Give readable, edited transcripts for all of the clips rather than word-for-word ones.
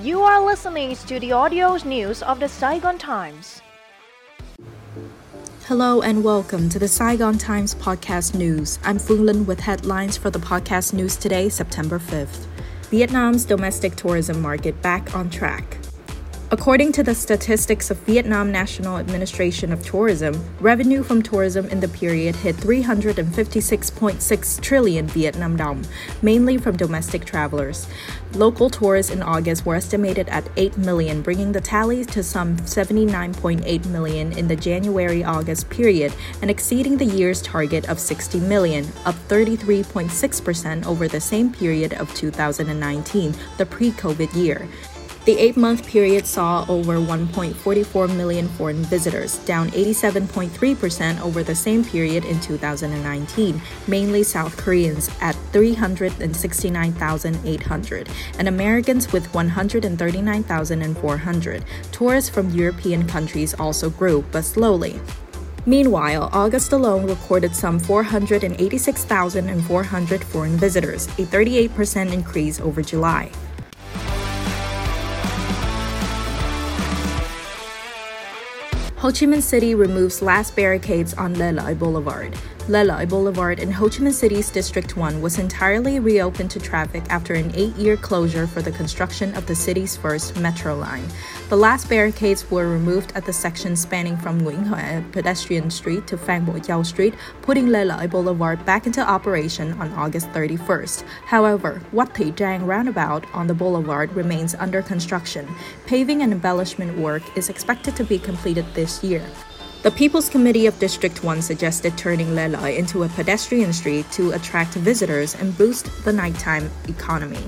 You are listening to the audio news of the Saigon Times. Hello and welcome to the Saigon Times podcast news. I'm Phuong Linh with headlines for the podcast news today, September 5th. Vietnam's domestic tourism market back on track. According to the statistics of Vietnam National Administration of Tourism, revenue from tourism in the period hit 356.6 trillion Vietnam dong, mainly from domestic travelers. Local tourists in August were estimated at 8 million, bringing the tally to some 79.8 million in the January-August period and exceeding the year's target of 60 million, up 33.6% over the same period of 2019, the pre-COVID year. The 8-month period saw over 1.44 million foreign visitors, down 87.3% over the same period in 2019, mainly South Koreans at 369,800, and Americans with 139,400. Tourists from European countries also grew, but slowly. Meanwhile, August alone recorded some 486,400 foreign visitors, a 38% increase over July. Ho Chi Minh City removes last barricades on Lê Lợi Boulevard. Lê Lợi Boulevard in Ho Chi Minh City's District 1 was entirely reopened to traffic after an 8-year closure for the construction of the city's first metro line. The last barricades were removed at the section spanning from Nguyễn Huệ Pedestrian Street to Phan Bội Châu Street, putting Lê Lợi Boulevard back into operation on August 31st. However, Quách Thị Trang roundabout on the boulevard remains under construction. Paving and embellishment work is expected to be completed this year. The People's Committee of District 1 suggested turning Lê Lợi into a pedestrian street to attract visitors and boost the nighttime economy.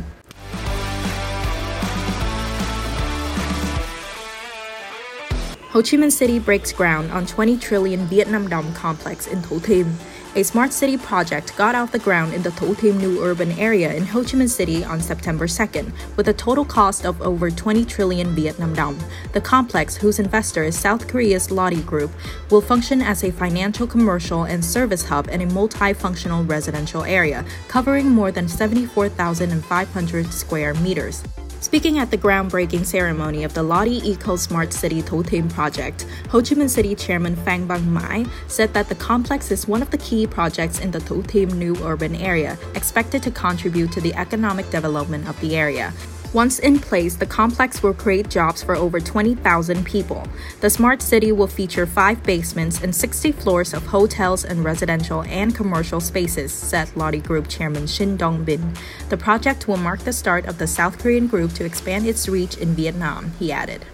Ho Chi Minh City breaks ground on 20 trillion Vietnam dong complex in Thu Thiem. A smart city project got off the ground in the Thu Thiem New Urban Area in Ho Chi Minh City on September 2nd, with a total cost of over 20 trillion Vietnam dong. The complex, whose investor is South Korea's Lotte Group, will function as a financial, commercial, and service hub and a multifunctional residential area, covering more than 74,500 square meters. Speaking at the groundbreaking ceremony of the Lotte Eco Smart City Totem project, Ho Chi Minh City Chairman Pham Bang Mai said that the complex is one of the key projects in the Totem New Urban Area, expected to contribute to the economic development of the area. Once in place, the complex will create jobs for over 20,000 people. The smart city will feature 5 basements and 60 floors of hotels and residential and commercial spaces, said Lotte Group Chairman Shin Dong-bin. The project will mark the start of the South Korean group to expand its reach in Vietnam, he added.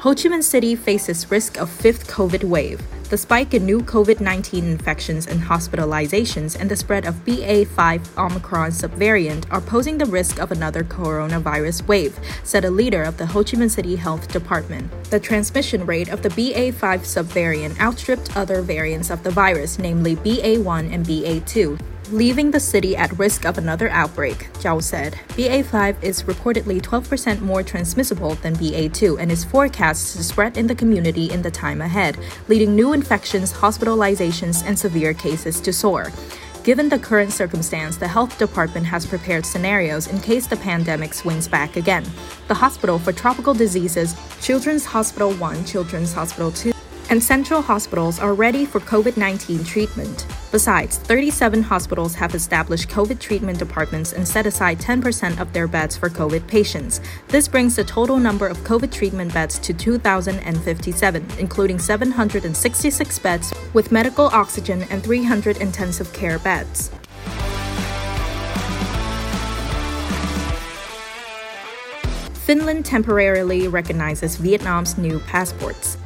Ho Chi Minh City faces risk of 5th COVID wave. The spike in new COVID-19 infections and hospitalizations and the spread of BA.5 Omicron subvariant are posing the risk of another coronavirus wave, said a leader of the Ho Chi Minh City Health Department. The transmission rate of the BA.5 subvariant outstripped other variants of the virus, namely BA.1 and BA.2, leaving the city at risk of another outbreak, Zhao said. BA.5 is reportedly 12% more transmissible than BA.2 and is forecast to spread in the community in the time ahead, leading new infections, hospitalizations, and severe cases to soar. Given the current circumstance, the health department has prepared scenarios in case the pandemic swings back again. The Hospital for Tropical Diseases, Children's Hospital 1, Children's Hospital 2, and Central Hospitals are ready for COVID-19 treatment. Besides, 37 hospitals have established COVID treatment departments and set aside 10% of their beds for COVID patients. This brings the total number of COVID treatment beds to 2,057, including 766 beds with medical oxygen and 300 intensive care beds. Finland temporarily recognizes Vietnam's new passports.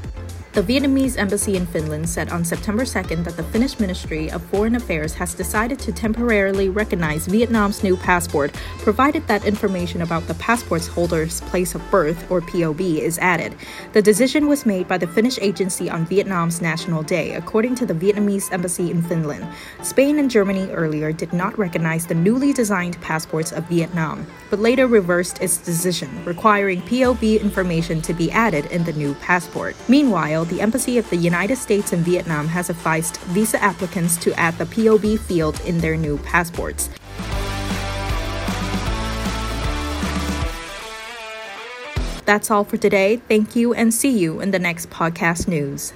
The Vietnamese embassy in Finland said on September 2nd that the Finnish Ministry of Foreign Affairs has decided to temporarily recognize Vietnam's new passport, provided that information about the passport holder's place of birth, or POB, is added. The decision was made by the Finnish agency on Vietnam's National Day, according to the Vietnamese embassy in Finland. Spain and Germany earlier did not recognize the newly designed passports of Vietnam, but later reversed its decision, requiring POB information to be added in the new passport. Meanwhile, April, the Embassy of the United States in Vietnam has advised visa applicants to add the POB field in their new passports. That's all for today. Thank you and see you in the next podcast news.